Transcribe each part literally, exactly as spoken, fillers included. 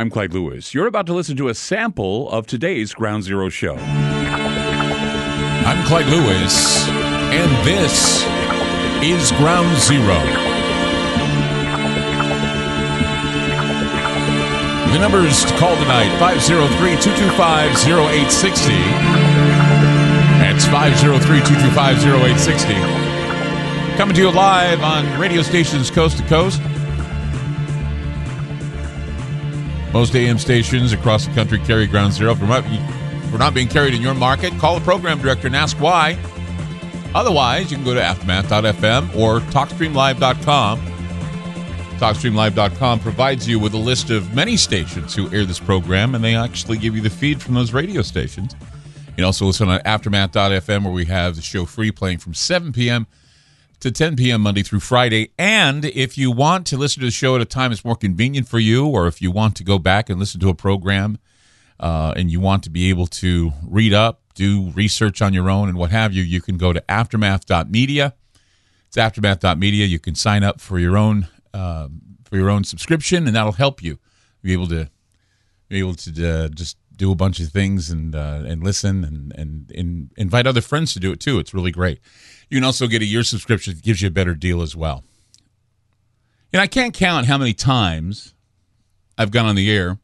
I'm Clyde Lewis. You're about to listen to a sample of today's Ground Zero show. I'm Clyde Lewis, and this is Ground Zero. The numbers to call tonight, five oh three, two two five, oh eight six oh. That's five oh three, two two five, oh eight six oh. Coming to you live on radio stations coast to coast. Most A M stations across the country carry Ground Zero. If we're not being carried in your market, call the program director and ask why. Otherwise, you can go to aftermath dot f m or talk stream live dot com. talk stream live dot com provides you with a list of many stations who air this program, and they actually give you the feed from those radio stations. You can also listen on aftermath dot f m, where we have the show free playing from seven p.m. to ten p.m. Monday through Friday. And if you want to listen to the show at a time that's more convenient for you, or if you want to go back and listen to a program uh, and you want to be able to read up, do research on your own and what have you, you can go to aftermath dot media. It's aftermath dot media. You can sign up for your own uh, for your own subscription, and that'll help you be able to be able to uh, just do a bunch of things and uh, and listen and, and and invite other friends to do it too. It's really great. You can also get a year subscription that gives you a better deal as well. And I can't count how many times I've gone on the air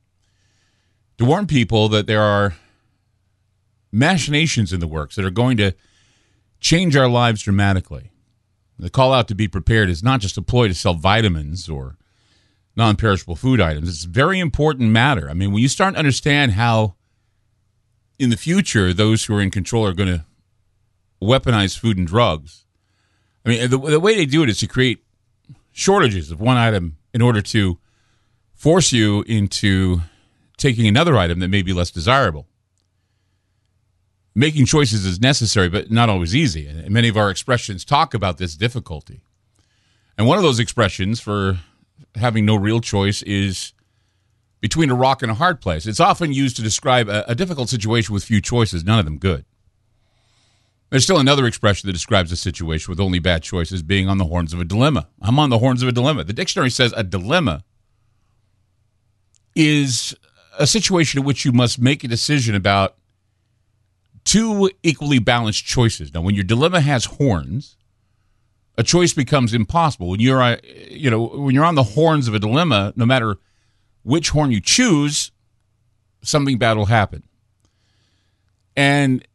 to warn people that there are machinations in the works that are going to change our lives dramatically. The call out to be prepared is not just a ploy to sell vitamins or non-perishable food items. It's a very important matter. I mean, when you start to understand how in the future those who are in control are going to weaponize food and drugs. I mean, the, the way they do it is to create shortages of one item in order to force you into taking another item that may be less desirable. Making choices is necessary, but not always easy. And many of our expressions talk about this difficulty. And one of those expressions for having no real choice is between a rock and a hard place. It's often used to describe a, a difficult situation with few choices, none of them good. There's still another expression that describes a situation with only bad choices, being on the horns of a dilemma. I'm on the horns of a dilemma. The dictionary says a dilemma is a situation in which you must make a decision about two equally balanced choices. Now, when your dilemma has horns, a choice becomes impossible. When you're, you know, when you're on the horns of a dilemma, no matter which horn you choose, something bad will happen. And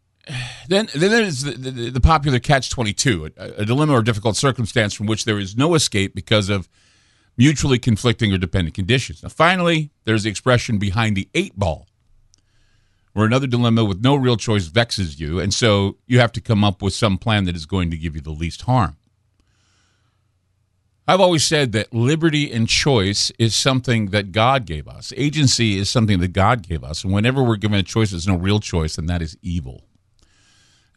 Then, then there's the, the, the popular catch twenty-two, a, a dilemma or difficult circumstance from which there is no escape because of mutually conflicting or dependent conditions. Now, finally, there's the expression behind the eight ball, where another dilemma with no real choice vexes you, and so you have to come up with some plan that is going to give you the least harm. I've always said that liberty and choice is something that God gave us. Agency is something that God gave us, and whenever we're given a choice that's no real choice, then that is evil.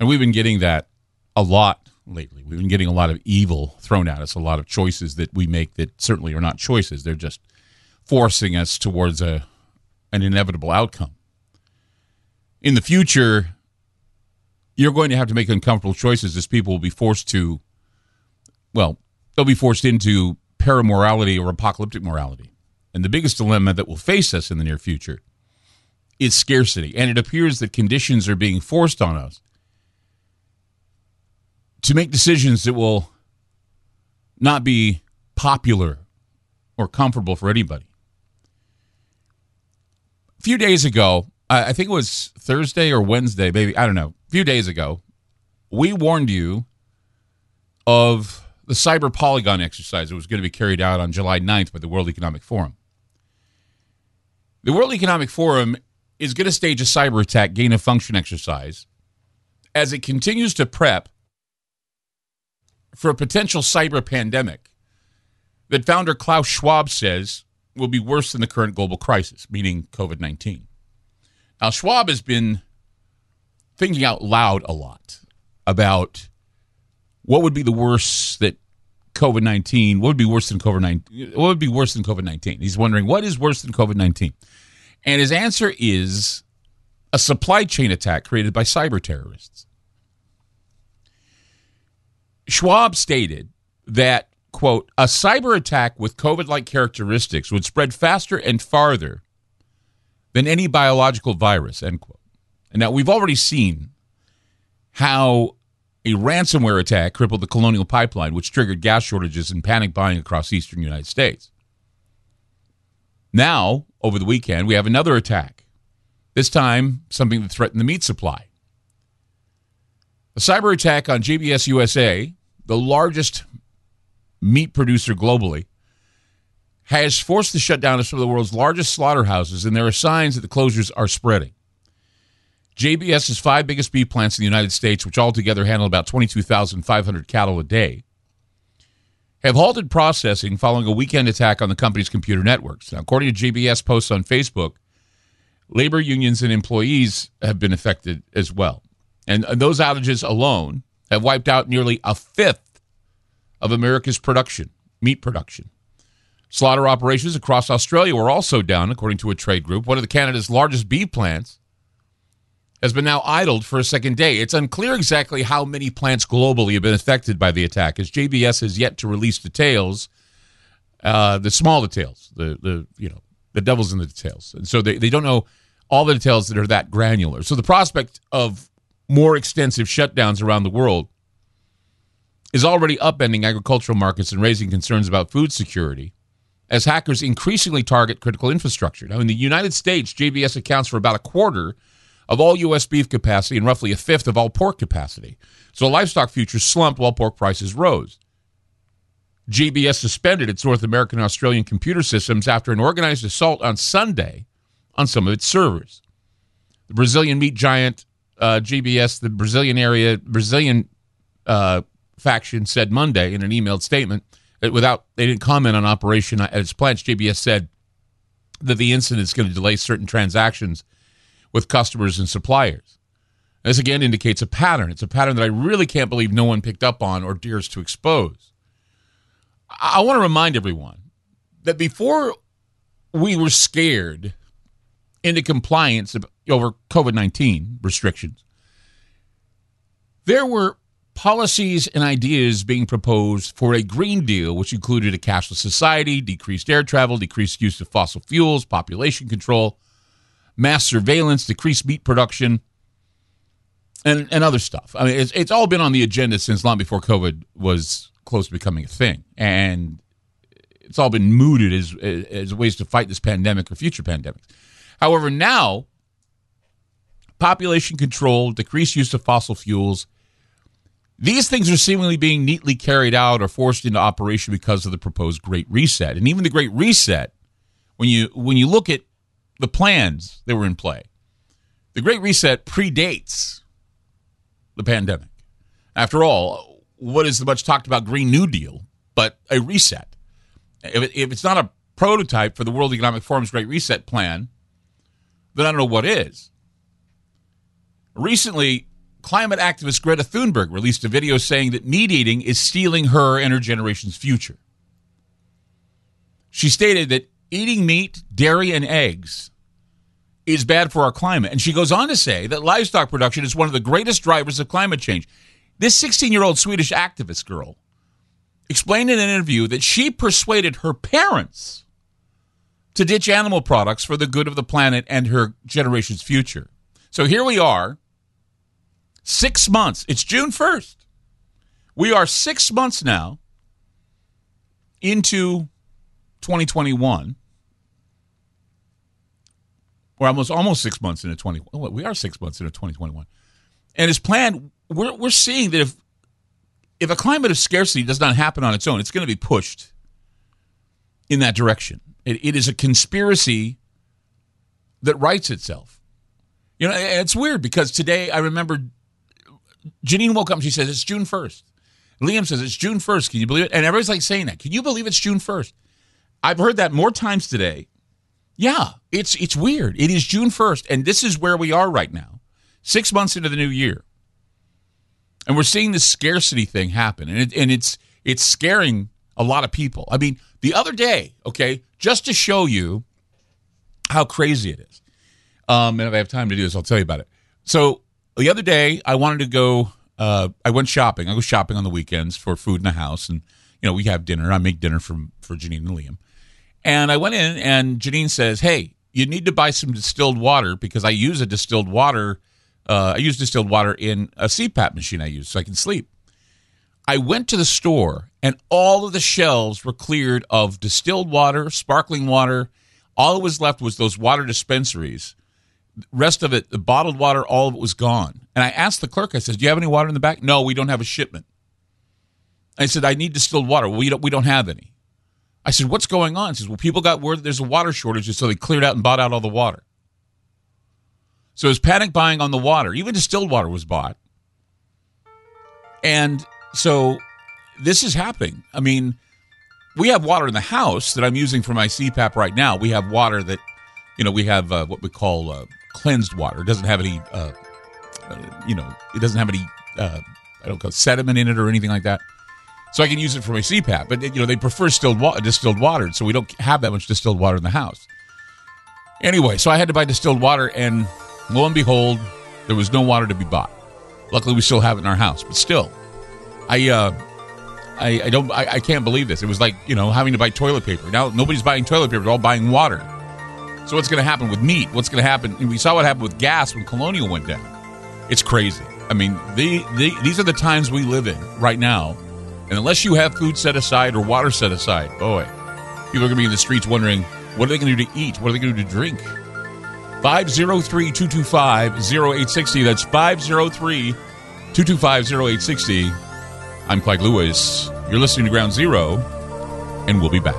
And we've been getting that a lot lately. We've been getting a lot of evil thrown at us, a lot of choices that we make that certainly are not choices. They're just forcing us towards a an inevitable outcome. In the future, you're going to have to make uncomfortable choices as people will be forced to, well, they'll be forced into paramorality or apocalyptic morality. And the biggest dilemma that will face us in the near future is scarcity. And it appears that conditions are being forced on us to make decisions that will not be popular or comfortable for anybody. A few days ago, I think it was Thursday or Wednesday, maybe, I don't know, a few days ago, we warned you of the Cyber Polygon exercise that was going to be carried out on July ninth by the World Economic Forum. The World Economic Forum is going to stage a cyber attack gain-of-function exercise as it continues to prep for a potential cyber pandemic that founder Klaus Schwab says will be worse than the current global crisis, meaning covid nineteen. Now, Schwab has been thinking out loud a lot about what would be the worst that covid nineteen, what would be worse than covid nineteen, what would be worse than covid nineteen? He's wondering what is worse than covid nineteen. And his answer is a supply chain attack created by cyber terrorists. Schwab stated that, quote, a cyber attack with COVID-like characteristics would spread faster and farther than any biological virus, end quote. And now we've already seen how a ransomware attack crippled the Colonial Pipeline, which triggered gas shortages and panic buying across eastern United States. Now, over the weekend, we have another attack, this time something that threatened the meat supply. A cyber attack on J B S U S A, the largest meat producer globally, has forced the shutdown of some of the world's largest slaughterhouses, and there are signs that the closures are spreading. J B S's five biggest beef plants in the United States, which altogether handle about twenty-two thousand five hundred cattle a day, have halted processing following a weekend attack on the company's computer networks. Now, according to J B S posts on Facebook, labor unions and employees have been affected as well. And those outages alone have wiped out nearly a fifth of America's production, meat production. Slaughter operations across Australia were also down, according to a trade group. One of the Canada's largest beef plants has been now idled for a second day. It's unclear exactly how many plants globally have been affected by the attack, as J B S has yet to release details, uh, the small details, the the you know the devil's in the details. And so they, they don't know all the details that are that granular. So the prospect of more extensive shutdowns around the world is already upending agricultural markets and raising concerns about food security as hackers increasingly target critical infrastructure. Now, in the United States, J B S accounts for about a quarter of all U S beef capacity and roughly a fifth of all pork capacity. So livestock futures slumped while pork prices rose. J B S suspended its North American and Australian computer systems after an organized assault on Sunday on some of its servers. The Brazilian meat giant Uh, J B S, the Brazilian area, Brazilian uh, faction said Monday in an emailed statement that without, they didn't comment on operation at its plants. J B S said that the incident is going to delay certain transactions with customers and suppliers. This again indicates a pattern. It's a pattern that I really can't believe no one picked up on or dares to expose. I, I want to remind everyone that before we were scared into compliance over COVID nineteen restrictions, there were policies and ideas being proposed for a Green Deal, which included a cashless society, decreased air travel, decreased use of fossil fuels, population control, mass surveillance, decreased meat production, and, and other stuff. I mean, it's, it's all been on the agenda since long before COVID was close to becoming a thing. And it's all been mooted as, as ways to fight this pandemic or future pandemics. However, now, population control, decreased use of fossil fuels, these things are seemingly being neatly carried out or forced into operation because of the proposed Great Reset. And even the Great Reset, when you when you look at the plans that were in play, the Great Reset predates the pandemic. After all, what is the much talked about Green New Deal but a reset? If, it, if it's not a prototype for the World Economic Forum's Great Reset plan, then I don't know what is. Recently, climate activist Greta Thunberg released a video saying that meat eating is stealing her and her generation's future. She stated that eating meat, dairy, and eggs is bad for our climate. And she goes on to say that livestock production is one of the greatest drivers of climate change. This sixteen-year-old Swedish activist girl explained in an interview that she persuaded her parents to ditch animal products for the good of the planet and her generation's future. So here we are, six months. It's June first. We are six months now into twenty twenty-one. We're almost almost six months into twenty. Oh, we are six months into twenty twenty-one. And as planned, we're we're seeing that if if a climate of scarcity does not happen on its own, it's going to be pushed in that direction. It, it is a conspiracy that writes itself. You know, it's weird because today I remember Janine woke up and she says, it's June first. Liam says, it's June first. Can you believe it? And everybody's like saying that. Can you believe it's June first? I've heard that more times today. Yeah, it's it's weird. It is June first. And this is where we are right now, six months into the new year. And we're seeing this scarcity thing happen. And it, and it's it's scaring a lot of people. I mean, the other day, okay, just to show you how crazy it is, um, and if I have time to do this, I'll tell you about it. So the other day, I wanted to go, uh, I went shopping. I go shopping on the weekends for food in the house, and, you know, we have dinner. I make dinner for, for Janine and Liam. And I went in, and Janine says, hey, you need to buy some distilled water, because I use a distilled water. Uh, I use distilled water in a C PAP machine I use so I can sleep. I went to the store, and all of the shelves were cleared of distilled water, sparkling water. All that was left was those water dispensaries. The rest of it, the bottled water, all of it was gone. And I asked the clerk, I said, do you have any water in the back? No, we don't have a shipment. I said, I need distilled water. We don't, we don't have any. I said, what's going on? He says, well, people got word that there's a water shortage, and so they cleared out and bought out all the water. So it was panic buying on the water. Even distilled water was bought. And so this is happening. I mean, we have water in the house that I'm using for my C PAP right now. We have water that, you know, we have uh, what we call uh, cleansed water. It doesn't have any, uh, uh, you know, it doesn't have any, uh, I don't know, sediment in it or anything like that. So I can use it for my C PAP. But, you know, they prefer distilled water, distilled water, so we don't have that much distilled water in the house. Anyway, so I had to buy distilled water, and lo and behold, there was no water to be bought. Luckily, we still have it in our house. But still, I uh, I, I don't, I, I can't believe this. It was like, you know, having to buy toilet paper. Now, nobody's buying toilet paper. They're all buying water. So what's going to happen with meat? What's going to happen? And we saw what happened with gas when Colonial went down. It's crazy. I mean, the, the, these are the times we live in right now. And unless you have food set aside or water set aside, boy, people are going to be in the streets wondering, what are they going to do to eat? What are they going to do to drink? five oh three, two two five, oh eight six oh. That's five oh three, two two five, oh eight six oh. I'm Clyde Lewis. You're listening to Ground Zero, and we'll be back.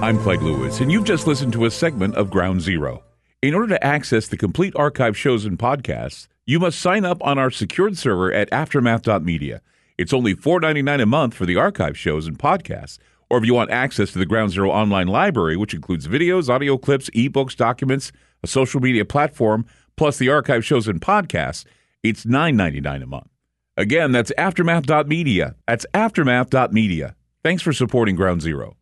I'm Clyde Lewis, and you've just listened to a segment of Ground Zero. In order to access the complete archive shows and podcasts, you must sign up on our secured server at aftermath dot media. It's only four dollars and ninety-nine cents a month for the archive shows and podcasts. Or if you want access to the Ground Zero online library, which includes videos, audio clips, ebooks, documents, a social media platform, plus the archive shows and podcasts, it's nine dollars and ninety-nine cents a month. Again, that's aftermath dot media. That's aftermath dot media. Thanks for supporting Ground Zero.